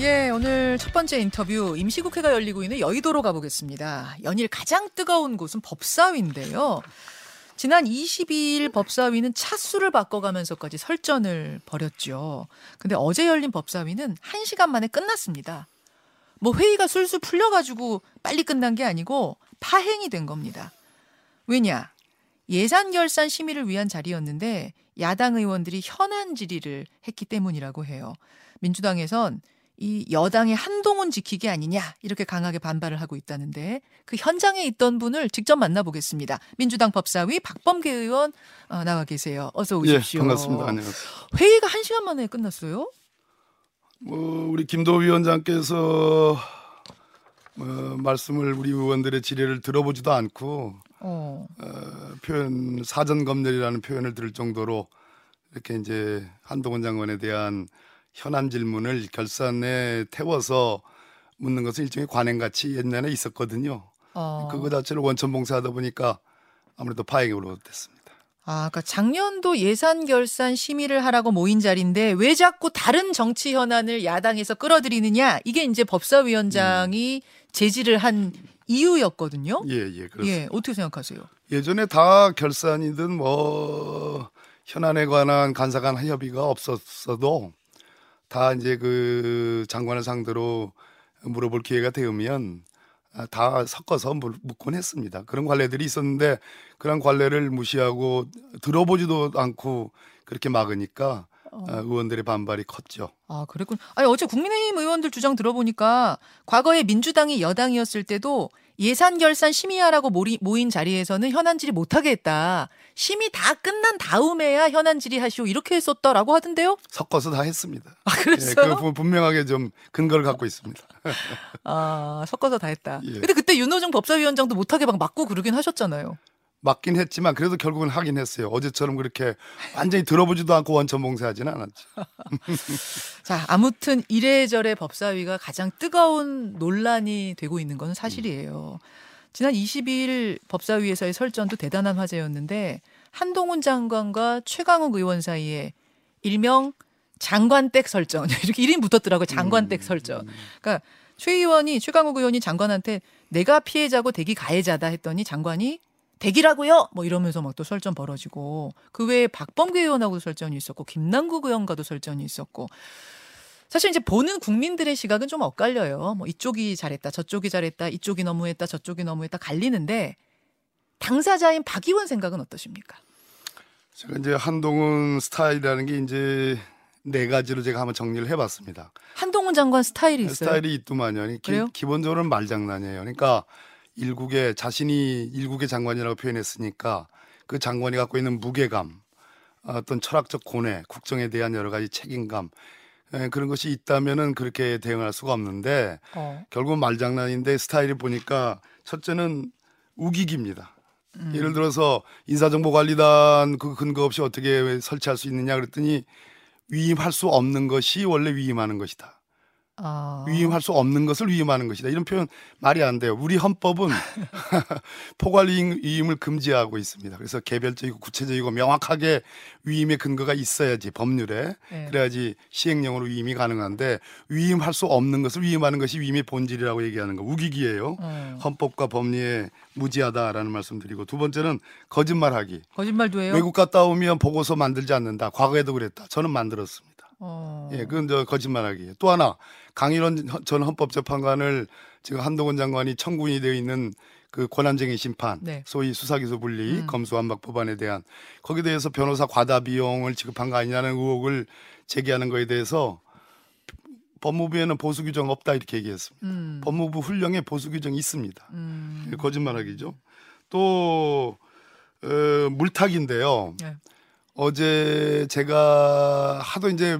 예, 오늘 첫 번째 인터뷰 임시국회가 열리고 있는 여의도로 가보겠습니다. 연일 가장 뜨거운 곳은 법사위인데요. 지난 22일 법사위는 차수를 바꿔가면서까지 설전을 벌였죠. 근데 어제 열린 법사위는 1시간 만에 끝났습니다. 뭐 회의가 술술 풀려가지고 빨리 끝난 게 아니고 파행이 된 겁니다. 왜냐? 예산 결산 심의를 위한 자리였는데 야당 의원들이 현안 질의를 했기 때문이라고 해요. 민주당에선 이 여당의 한동훈 지키기 아니냐 이렇게 강하게 반발을 하고 있다는데 그 현장에 있던 분을 직접 만나보겠습니다. 민주당 법사위 박범계 의원 나와 계세요. 어서 오십시오. 예, 반갑습니다. 안녕하세요. 회의가 1시간 만에 끝났어요? 우리 김도우 위원장께서 말씀을 우리 의원들의 질의를 들어보지도 않고 표현 사전 검열이라는 표현을 들을 정도로 이렇게 이제 한동훈 장관에 대한 현안 질문을 결산에 태워서 묻는 것은 일종의 관행같이 옛날에 있었거든요. 그거 자체를 원천봉쇄하다 보니까 아무래도 파행으로 됐습니다. 아, 그러니까 작년도 예산 결산 심의를 하라고 모인 자리인데 왜 자꾸 다른 정치 현안을 야당에서 끌어들이느냐 이게 이제 법사위원장이 제지를 한 이유였거든요. 예, 그렇습니다. 예, 어떻게 생각하세요? 예전에 다 결산이든 현안에 관한 간사간 협의가 없었어도 다 이제 그 장관을 상대로 물어볼 기회가 되면 다 섞어서 묻곤 했습니다. 그런 관례들이 있었는데 그런 관례를 무시하고 들어보지도 않고 그렇게 막으니까 의원들의 반발이 컸죠. 아, 그랬군. 아니, 어제 국민의힘 의원들 주장 들어보니까 과거에 민주당이 여당이었을 때도 예산 결산 심의하라고 모인 자리에서는 현안 질의 못하게 했다. 심의 다 끝난 다음에야 현안 질의하시오 이렇게 했었다라고 하던데요. 섞어서 다 했습니다. 아, 그랬어요? 네, 분명하게 좀 근거를 갖고 있습니다. 아, 섞어서 다 했다. 예. 근데 그때 윤호중 법사위원장도 못하게 막 맞고 그러긴 하셨잖아요. 맞긴 했지만 그래도 결국은 하긴 했어요. 어제처럼 그렇게 완전히 들어보지도 않고 원천봉쇄하지는 않았죠. 자, 아무튼 이래저래 법사위가 가장 뜨거운 논란이 되고 있는 건 사실이에요. 지난 22일 법사위에서의 설전도 대단한 화제였는데 한동훈 장관과 최강욱 의원 사이에 일명 장관댁 설전. 이렇게 이름이 붙었더라고요. 장관댁 설전. 그러니까 최강욱 의원이 장관한테 내가 피해자고 댁이 가해자다 했더니 장관이 대기라고요? 이러면서 막 또 설전 벌어지고 그 외에 박범계 의원하고도 설전이 있었고 김남국 의원과도 설전이 있었고 사실 이제 보는 국민들의 시각은 좀 엇갈려요. 이쪽이 잘했다, 저쪽이 잘했다, 이쪽이 너무했다, 저쪽이 너무했다 갈리는데 당사자인 박 의원 생각은 어떠십니까? 제가 이제 한동훈 스타일이라는 게 이제 4가지로 제가 한번 정리를 해봤습니다. 한동훈 장관 스타일이 있어요? 스타일이 있더만요. 기본적으로는 말장난이에요. 그러니까 자신이 일국의 장관이라고 표현했으니까 그 장관이 갖고 있는 무게감, 어떤 철학적 고뇌, 국정에 대한 여러 가지 책임감 그런 것이 있다면은 그렇게 대응할 수가 없는데 결국은 말장난인데 스타일을 보니까 첫째는 우기기입니다. 예를 들어서 인사정보관리단 그 근거 없이 어떻게 설치할 수 있느냐 그랬더니 위임할 수 없는 것이 원래 위임하는 것이다. 위임할 수 없는 것을 위임하는 것이다. 이런 표현 말이 안 돼요. 우리 헌법은 포괄 위임을 금지하고 있습니다. 그래서 개별적이고 구체적이고 명확하게 위임의 근거가 있어야지 법률에 그래야지 시행령으로 위임이 가능한데 위임할 수 없는 것을 위임하는 것이 위임의 본질이라고 얘기하는 거 우기기예요. 헌법과 법리에 무지하다라는 말씀드리고 두 번째는 거짓말하기. 거짓말도 해요? 외국 갔다 오면 보고서 만들지 않는다. 과거에도 그랬다. 저는 만들었습니다. 예, 그건 거짓말하기. 또 하나 강일원 전 헌법재판관을 지금 한동훈 장관이 청구인이 되어 있는 그 권한쟁의 심판, 소위 수사기소 분리 검수완박 법안에 대한 거기에 대해서 변호사 과다 비용을 지급한 거 아니냐는 의혹을 제기하는 거에 대해서 법무부에는 보수 규정 없다 이렇게 얘기했습니다. 법무부 훈령에 보수 규정이 있습니다. 거짓말하기죠. 또 물타기인데요. 네. 어제 제가 하도 이제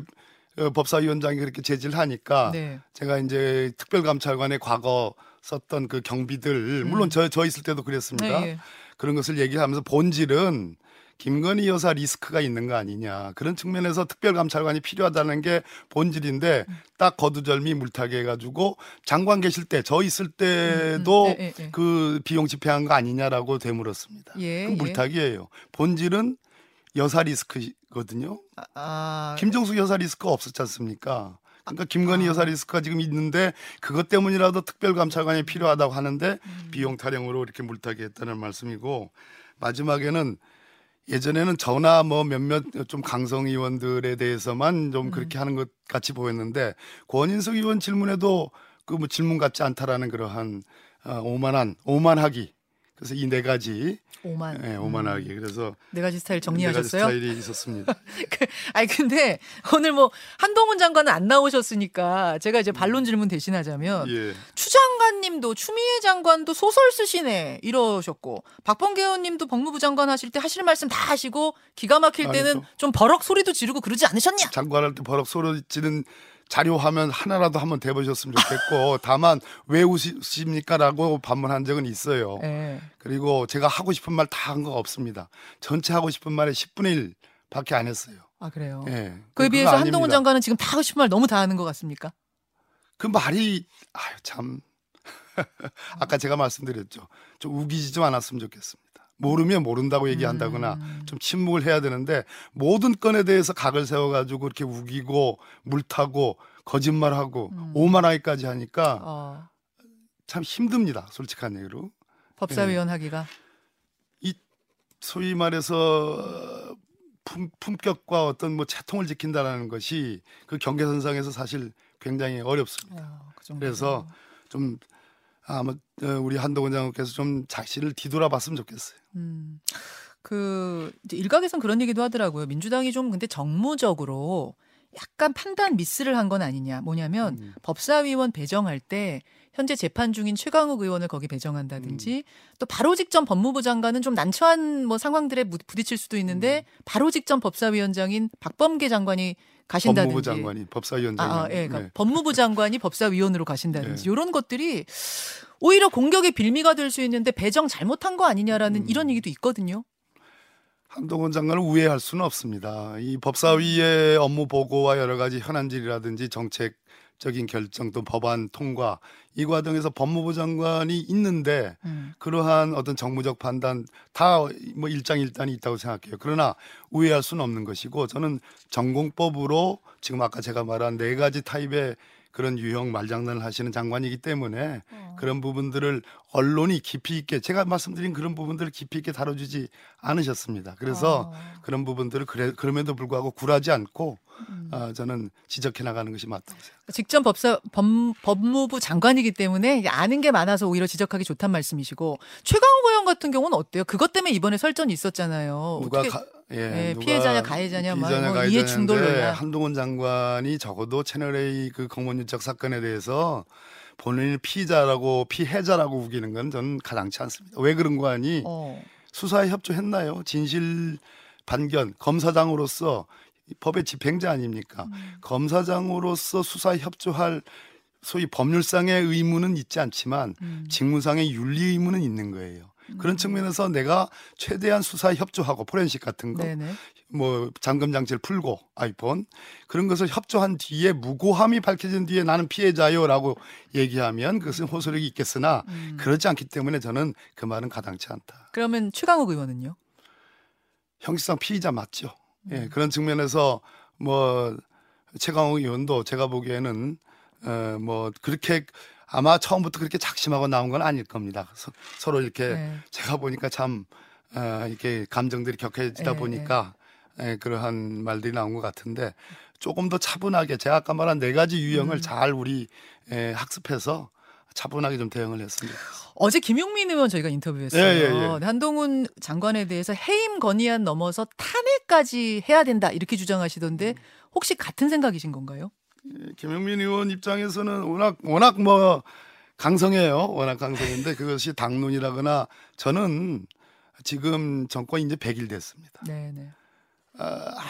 법사위원장이 그렇게 제지를 하니까 제가 이제 특별감찰관의 과거 썼던 그 경비들 물론 저 있을 때도 그랬습니다. 네, 예. 그런 것을 얘기하면서 본질은 김건희 여사 리스크가 있는 거 아니냐 그런 측면에서 특별감찰관이 필요하다는 게 본질인데 딱 거두절미 물타기 해가지고 장관 계실 때 저 있을 때도 그 비용 집행한 거 아니냐라고 되물었습니다. 예, 물타기예요. 본질은 여사 리스크거든요. 김종숙 여사 리스크 없었지 않습니까? 그러니까 김건희 여사 리스크가 지금 있는데 그것 때문이라도 특별감찰관이 필요하다고 하는데 비용 타령으로 이렇게 물타기 했다는 말씀이고, 마지막에는 예전에는 저나 뭐 몇몇 좀 강성 의원들에 대해서만 좀 그렇게 하는 것 같이 보였는데 권인석 의원 질문에도 그 뭐 질문 같지 않다라는 그러한 오만하기. 그래서 이 네 가지 오만하기. 그래서 네 가지 스타일 정리하셨어요? 네 가지 스타일이 있었습니다. 아니 근데 오늘 뭐 한동훈 장관은 안 나오셨으니까 제가 이제 반론 질문 대신하자면 예. 추 장관님도 추미애 장관도 소설 쓰시네 이러셨고, 박범계 의원님도 법무부 장관 하실 때 하실 말씀 다 하시고 기가 막힐 때는 좀 버럭 소리도 지르고 그러지 않으셨냐? 장관할 때 버럭 소리 지는 자료화면 하나라도 한번 대보셨으면 좋겠고 다만 왜 우십니까? 라고 반문한 적은 있어요. 네. 그리고 제가 하고 싶은 말 다 한 거 없습니다. 전체 하고 싶은 말의 10분의 1밖에 안 했어요. 아 그래요? 네. 그에 비해서 아닙니다. 한동훈 장관은 지금 다 하고 싶은 말 너무 다 하는 것 같습니까? 그 말이 아유 참 아까 제가 말씀드렸죠. 좀 우기지 좀 않았으면 좋겠습니다. 모르면 모른다고 얘기한다거나 좀 침묵을 해야 되는데 모든 건에 대해서 각을 세워가지고 이렇게 우기고 물타고 거짓말하고 오만하기까지 하니까 참 힘듭니다. 솔직한 얘기로. 법사위원 하기가. 이 소위 말해서 품격과 어떤 뭐 채통을 지킨다라는 것이 그 경계선상에서 사실 굉장히 어렵습니다. 그 그래서 좀 아마 우리 한동훈 장관께서 좀 자신을 뒤돌아봤으면 좋겠어요. 그 이제 일각에선 그런 얘기도 하더라고요. 민주당이 좀 근데 정무적으로 약간 판단 미스를 한 건 아니냐. 뭐냐면 법사위원 배정할 때 현재 재판 중인 최강욱 의원을 거기 배정한다든지 또 바로 직전 법무부 장관은 좀 난처한 뭐 상황들에 부딪힐 수도 있는데 바로 직전 법사위원장인 박범계 장관이 가신다든지. 법무부 장관이 법사위원장. 그러니까 법무부 장관이 법사위원으로 가신다든지 이런 것들이 오히려 공격의 빌미가 될 수 있는데 배정 잘못한 거 아니냐라는 이런 얘기도 있거든요. 한동훈 장관을 우회할 수는 없습니다. 이 법사위의 업무 보고와 여러 가지 현안질이라든지 정책적인 결정 또 법안 통과 이 과정에서 법무부 장관이 있는데 그러한 어떤 정무적 판단 다 뭐 일장일단이 있다고 생각해요. 그러나 우회할 수는 없는 것이고 저는 전공법으로 지금 아까 제가 말한 네 가지 타입의 그런 유형 말장난을 하시는 장관이기 때문에 그런 부분들을 언론이 깊이 있게 제가 말씀드린 그런 부분들을 깊이 있게 다뤄주지 않으셨습니다. 그래서 그런 부분들을 그럼에도 불구하고 굴하지 않고 저는 지적해 나가는 것이 맞다고 생각합니다. 직전 법무부 장관이기 때문에 아는 게 많아서 오히려 지적하기 좋단 말씀이시고, 최강욱 의원 같은 경우는 어때요? 그것 때문에 이번에 설전이 있었잖아요. 피해자냐 가해자냐 뭐 이해 충돌이냐. 한동훈 장관이 적어도 채널A 그 공무원유착 사건에 대해서 본인을 피해자라고 우기는 건 저는 가당치 않습니다. 왜 그런 거 아니? 수사에 협조했나요? 진실 반견 검사장으로서 법의 집행자 아닙니까? 검사장으로서 수사에 협조할 소위 법률상의 의무는 있지 않지만 직무상의 윤리 의무는 있는 거예요. 그런 측면에서 내가 최대한 수사에 협조하고 포렌식 같은 거, 뭐 잠금 장치를 풀고 아이폰 그런 것을 협조한 뒤에 무고함이 밝혀진 뒤에 나는 피해자요라고 얘기하면 그것은 호소력이 있겠으나 그렇지 않기 때문에 저는 그 말은 가당치 않다. 그러면 최강욱 의원은요? 형식상 피의자 맞죠. 예, 그런 측면에서 뭐 최강욱 의원도 제가 보기에는 뭐 그렇게 아마 처음부터 그렇게 작심하고 나온 건 아닐 겁니다. 서로 이렇게 제가 보니까 참 이렇게 감정들이 격해지다 보니까 그러한 말들이 나온 것 같은데 조금 더 차분하게 제가 아까 말한 네 가지 유형을 잘 우리 학습해서 차분하게 좀 대응을 했습니다. 어제 김용민 의원 저희가 인터뷰했어요. 한동훈 장관에 대해서 해임 건의안 넘어서 탄핵까지 해야 된다 이렇게 주장하시던데 혹시 같은 생각이신 건가요? 김용민 의원 입장에서는 워낙 뭐 강성해요. 워낙 강성인데 그것이 당론이라거나 저는 지금 정권이 이제 100일 됐습니다.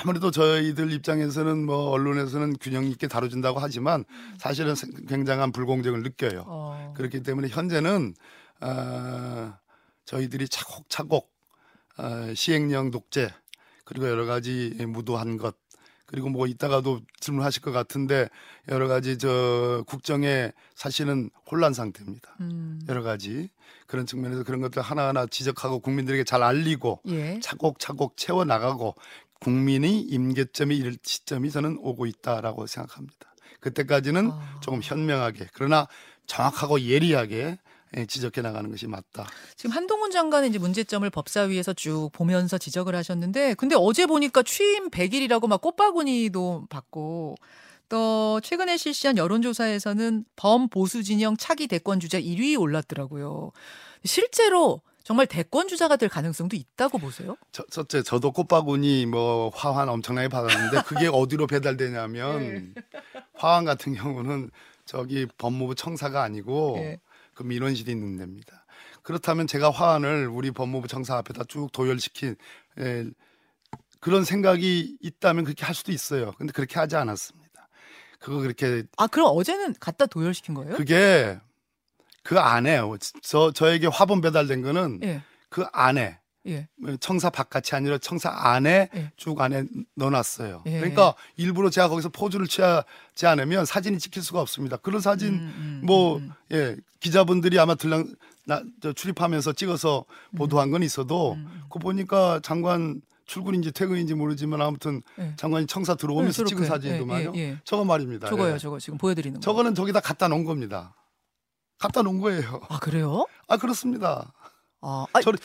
아무래도 저희들 입장에서는 뭐 언론에서는 균형 있게 다뤄진다고 하지만 사실은 굉장한 불공정을 느껴요. 그렇기 때문에 현재는 저희들이 차곡차곡 시행령 독재 그리고 여러 가지 무도한 것 그리고 뭐 이따가도 질문하실 것 같은데 여러 가지 저 국정에 사실은 혼란 상태입니다. 여러 가지 그런 측면에서 그런 것들 하나하나 지적하고 국민들에게 잘 알리고 차곡차곡 채워나가고 국민의 임계점에 이를 시점이 저는 오고 있다라고 생각합니다. 그때까지는 조금 현명하게 그러나 정확하고 예리하게 지적해 나가는 것이 맞다. 지금 한동훈 장관의 이제 문제점을 법사위에서 쭉 보면서 지적을 하셨는데, 근데 어제 보니까 취임 100일이라고 막 꽃바구니도 받고, 또 최근에 실시한 여론조사에서는 범보수 진영 차기 대권 주자 1위에 올랐더라고요. 실제로 정말 대권 주자가 될 가능성도 있다고 보세요? 첫째, 저도 꽃바구니 뭐 화환 엄청나게 받았는데 그게 어디로 배달되냐면 화환 같은 경우는 저기 법무부 청사가 아니고 그 민원실이 있는 데입니다. 그렇다면 제가 화환을 우리 법무부 청사 앞에다 쭉 도열시킨 그런 생각이 있다면 그렇게 할 수도 있어요. 근데 그렇게 하지 않았습니다. 그거 그렇게 그럼 어제는 갖다 도열시킨 거예요? 그게 그 안에 저에게 화분 배달된 거는 그 안에 청사 바깥이 아니라 청사 안에 쭉 안에 넣어놨어요. 그러니까 일부러 제가 거기서 포즈를 취하지 않으면 사진이 찍힐 수가 없습니다. 그런 사진 기자분들이 아마 출입하면서 찍어서 보도한 건 있어도 그거 보니까 장관 출근인지 퇴근인지 모르지만 아무튼 장관이 청사 들어오면서 찍은 사진이더만요. 저거 말입니다. 저거요. 저거 지금 보여드리는 거. 저거는 저기다 갖다 놓은 겁니다. 갖다 놓은 거예요. 아, 그래요? 아, 그렇습니다.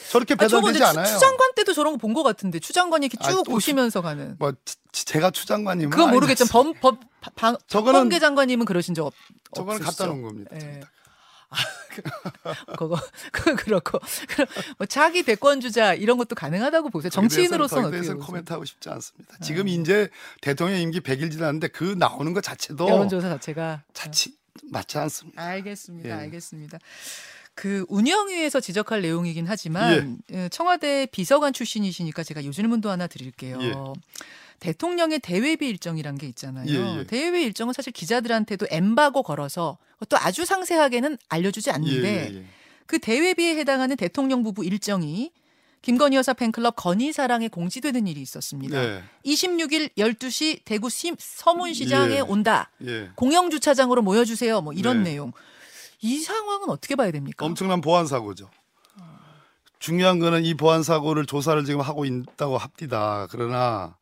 저렇게 배달되지 않아요. 추장관 때도 저런 거 본 것 같은데, 추장관이 이렇게 쭉 보시면서 가는. 뭐 제가 추장관이면 그건 모르겠지만 박범계 장관님은 그러신 적 없으시죠? 저거는 갖다 놓은 겁니다. 예. 그거 그렇고 뭐 자기 대권 주자 이런 것도 가능하다고 보세요. 정치인으로서는 어떻게 보세요? 코멘트하고 싶지 않습니다. 지금 이제 대통령 임기 100일 지났는데 그 나오는 것 자체도 여론조사 자체가 맞지 않습니다. 알겠습니다. 예. 알겠습니다. 그 운영위에서 지적할 내용이긴 하지만 청와대 비서관 출신이시니까 제가 요 질문도 하나 드릴게요. 대통령의 대외비 일정이란 게 있잖아요. 대외비 일정은 사실 기자들한테도 엠바고 걸어서 또 아주 상세하게는 알려주지 않는데 그 대외비에 해당하는 대통령 부부 일정이 김건희 여사 팬클럽 건희사랑에 공지되는 일이 있었습니다. 26일 12시 대구 서문시장에 온다. 공영주차장으로 모여주세요. 뭐 이런 내용. 이 상황은 어떻게 봐야 됩니까? 엄청난 보안사고죠. 중요한 거는 이 보안사고를 조사를 지금 하고 있다고 합디다. 그러나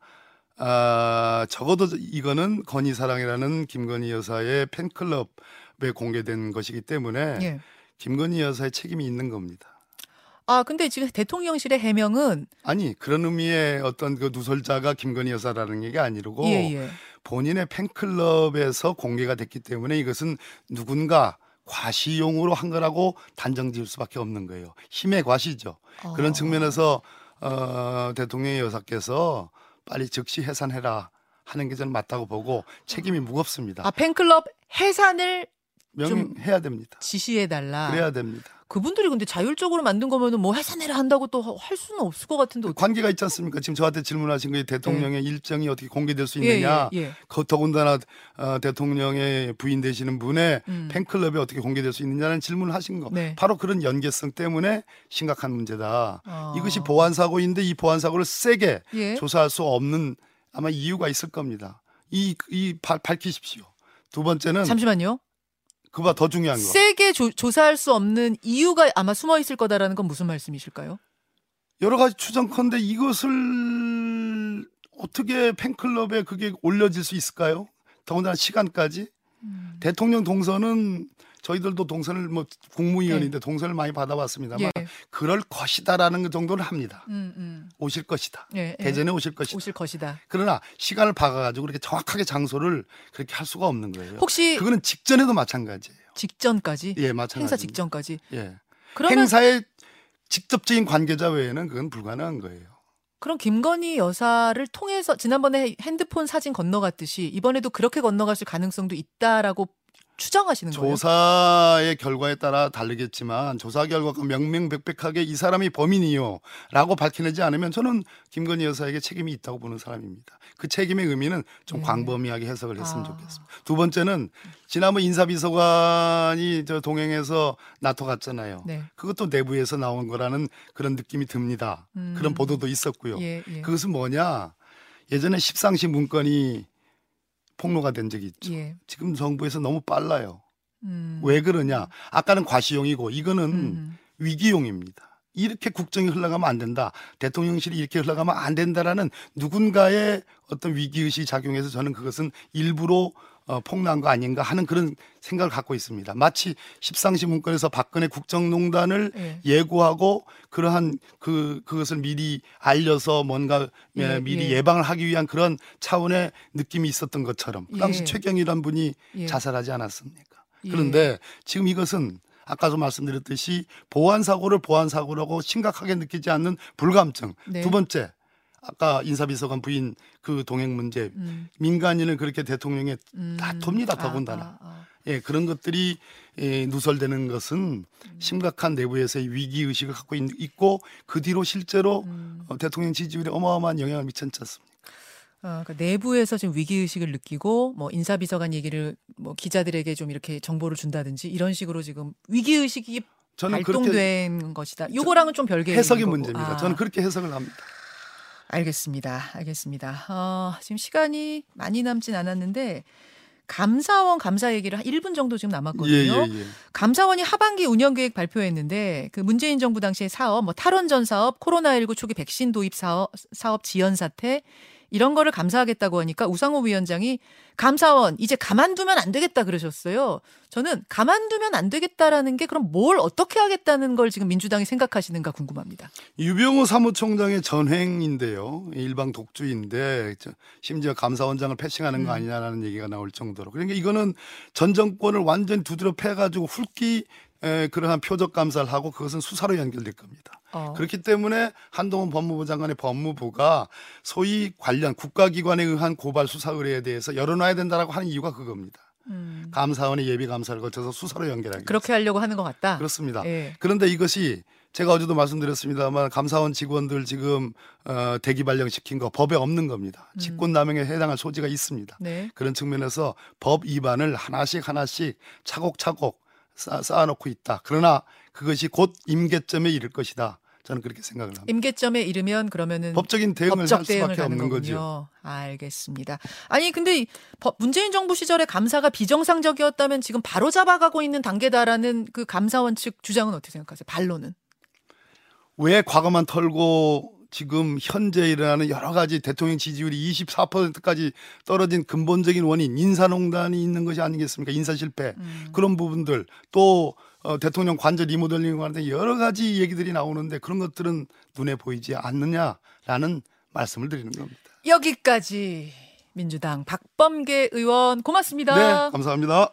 적어도 이거는 건희사랑이라는 김건희 여사의 팬클럽에 공개된 것이기 때문에 김건희 여사의 책임이 있는 겁니다. 근데 지금 대통령실의 해명은 그런 의미의 어떤 그 누설자가 김건희 여사라는 게 아니고 본인의 팬클럽에서 공개가 됐기 때문에 이것은 누군가 과시용으로 한 거라고 단정 지을 수밖에 없는 거예요. 힘의 과시죠. 그런 측면에서 대통령의 여사께서 빨리 즉시 해산해라 하는 게 저는 맞다고 보고 책임이 무겁습니다. 팬클럽 해산을 명령해야 됩니다. 지시해달라. 그래야 됩니다. 그분들이 근데 자율적으로 만든 거면은 뭐 해산해라 한다고 또 할 수는 없을 것 같은데 관계가 있지 않습니까? 지금 저한테 질문하신 게 대통령의 일정이 어떻게 공개될 수 있느냐, 더군다나 대통령의 부인 되시는 분의 팬클럽에 어떻게 공개될 수 있느냐는 질문을 하신 거. 바로 그런 연계성 때문에 심각한 문제다. 이것이 보안사고인데 이 보안사고를 세게 조사할 수 없는 아마 이유가 있을 겁니다. 밝히십시오. 두 번째는 잠시만요. 그보다 더 중요한 거. 세게 조사할 수 없는 이유가 아마 숨어 있을 거다라는 건 무슨 말씀이실까요? 여러 가지 추정컨대 이것을 어떻게 팬클럽에 그게 올려질 수 있을까요? 더군다나 시간까지. 대통령 동선은 저희들도 동선을 뭐 국무위원인데 동선을 많이 받아봤습니다만 그럴 것이다라는 그 정도는 합니다. 오실 것이다. 대전에 오실 것이다. 오실 것이다. 그러나 시간을 박아가지고 그렇게 정확하게 장소를 그렇게 할 수가 없는 거예요. 혹시 그거는 직전에도 마찬가지예요. 직전까지? 예, 마찬가지. 행사 직전까지. 그러면 행사의 직접적인 관계자 외에는 그건 불가능한 거예요. 그럼 김건희 여사를 통해서 지난번에 핸드폰 사진 건너갔듯이 이번에도 그렇게 건너갔을 가능성도 있다라고 추정하시는 거예요? 조사의 결과에 따라 다르겠지만 조사 결과가 명명백백하게 이 사람이 범인이요라고 밝혀내지 않으면 저는 김건희 여사에게 책임이 있다고 보는 사람입니다. 그 책임의 의미는 좀 광범위하게 해석을 했으면 좋겠습니다. 두 번째는 지난번 인사비서관이 동행해서 나토 갔잖아요. 그것도 내부에서 나온 거라는 그런 느낌이 듭니다. 그런 보도도 있었고요. 그것은 뭐냐? 예전에 십상시 문건이 폭로가 된 적이 있죠. 지금 정부에서 너무 빨라요. 왜 그러냐? 아까는 과시용이고 이거는 위기용입니다. 이렇게 국정이 흘러가면 안 된다. 대통령실이 이렇게 흘러가면 안 된다라는 누군가의 어떤 위기의식이 작용해서 저는 그것은 일부러 폭로한 거 아닌가 하는 그런 생각을 갖고 있습니다. 마치 십상시 문건에서 박근혜 국정농단을 예. 예고하고 그러한 그것을 미리 알려서 뭔가 예, 미리 예. 예방을 하기 위한 그런 차원의 느낌이 있었던 것처럼 그 당시 예. 최경희란 분이 예. 자살하지 않았습니까? 그런데 예. 지금 이것은 아까도 말씀드렸듯이 보안사고를 보안사고라고 심각하게 느끼지 않는 불감증. 네. 두 번째. 아까 인사비서관 부인 그 동행 문제 민간인을 그렇게 대통령에 다 돕니다 더군다나 예, 그런 것들이 예, 누설되는 것은 심각한 내부에서의 위기의식을 갖고 있고 그 뒤로 실제로 대통령 지지율에 어마어마한 영향을 미쳤지 않습니까? 그러니까 내부에서 지금 위기의식을 느끼고 뭐 인사비서관 얘기를 뭐 기자들에게 좀 이렇게 정보를 준다든지 이런 식으로 지금 위기의식이 저는 발동된 그렇게, 것이다. 요거랑은 좀 별개의 해석의 문제입니다. 저는 그렇게 해석을 합니다. 알겠습니다. 알겠습니다. 지금 시간이 많이 남진 않았는데 감사원 감사 얘기를 한 1분 정도 지금 남았거든요. 예. 감사원이 하반기 운영계획 발표했는데 그 문재인 정부 당시의 사업, 뭐 탈원전 사업, 코로나19 초기 백신 도입 사업 지연 사태 이런 거를 감사하겠다고 하니까 우상호 위원장이 감사원 이제 가만두면 안 되겠다 그러셨어요. 저는 가만두면 안 되겠다라는 게 그럼 뭘 어떻게 하겠다는 걸 지금 민주당이 생각하시는가 궁금합니다. 유병호 사무총장의 전횡인데요. 일방 독주인데 심지어 감사원장을 패싱하는 거 아니냐라는 얘기가 나올 정도로. 그러니까 이거는 전 정권을 완전히 두드려 패가지고 훑기 그러한 표적 감사를 하고 그것은 수사로 연결될 겁니다. 그렇기 때문에 한동훈 법무부 장관의 법무부가 소위 관련 국가기관에 의한 고발 수사 의뢰에 대해서 열어놔야 된다라고 하는 이유가 그겁니다. 감사원의 예비 감사를 거쳐서 수사로 연결하기. 그렇게 하려고 하는 것 같다. 그렇습니다. 예. 그런데 이것이 제가 어제도 말씀드렸습니다만 감사원 직원들 지금 대기 발령시킨 거 법에 없는 겁니다. 직권남용에 해당할 소지가 있습니다. 네. 그런 측면에서 법 위반을 하나씩 차곡차곡 쌓아놓고 있다. 그러나 그것이 곧 임계점에 이를 것이다. 저는 그렇게 생각을 합니다. 임계점에 이르면 그러면은 법적인 대응을 할 수밖에 없는 거죠. 알겠습니다. 아니 근데 문재인 정부 시절에 감사가 비정상적이었다면 지금 바로 잡아가고 있는 단계다라는 그 감사원 측 주장은 어떻게 생각하세요? 반론은? 왜 과거만 털고 지금 현재 일어나는 여러 가지 대통령 지지율이 24%까지 떨어진 근본적인 원인 인사농단이 있는 것이 아니겠습니까? 인사실패 그런 부분들 또 대통령 관저 리모델링과 관련된 여러 가지 얘기들이 나오는데 그런 것들은 눈에 보이지 않느냐라는 말씀을 드리는 겁니다. 여기까지 민주당 박범계 의원 고맙습니다. 네, 감사합니다.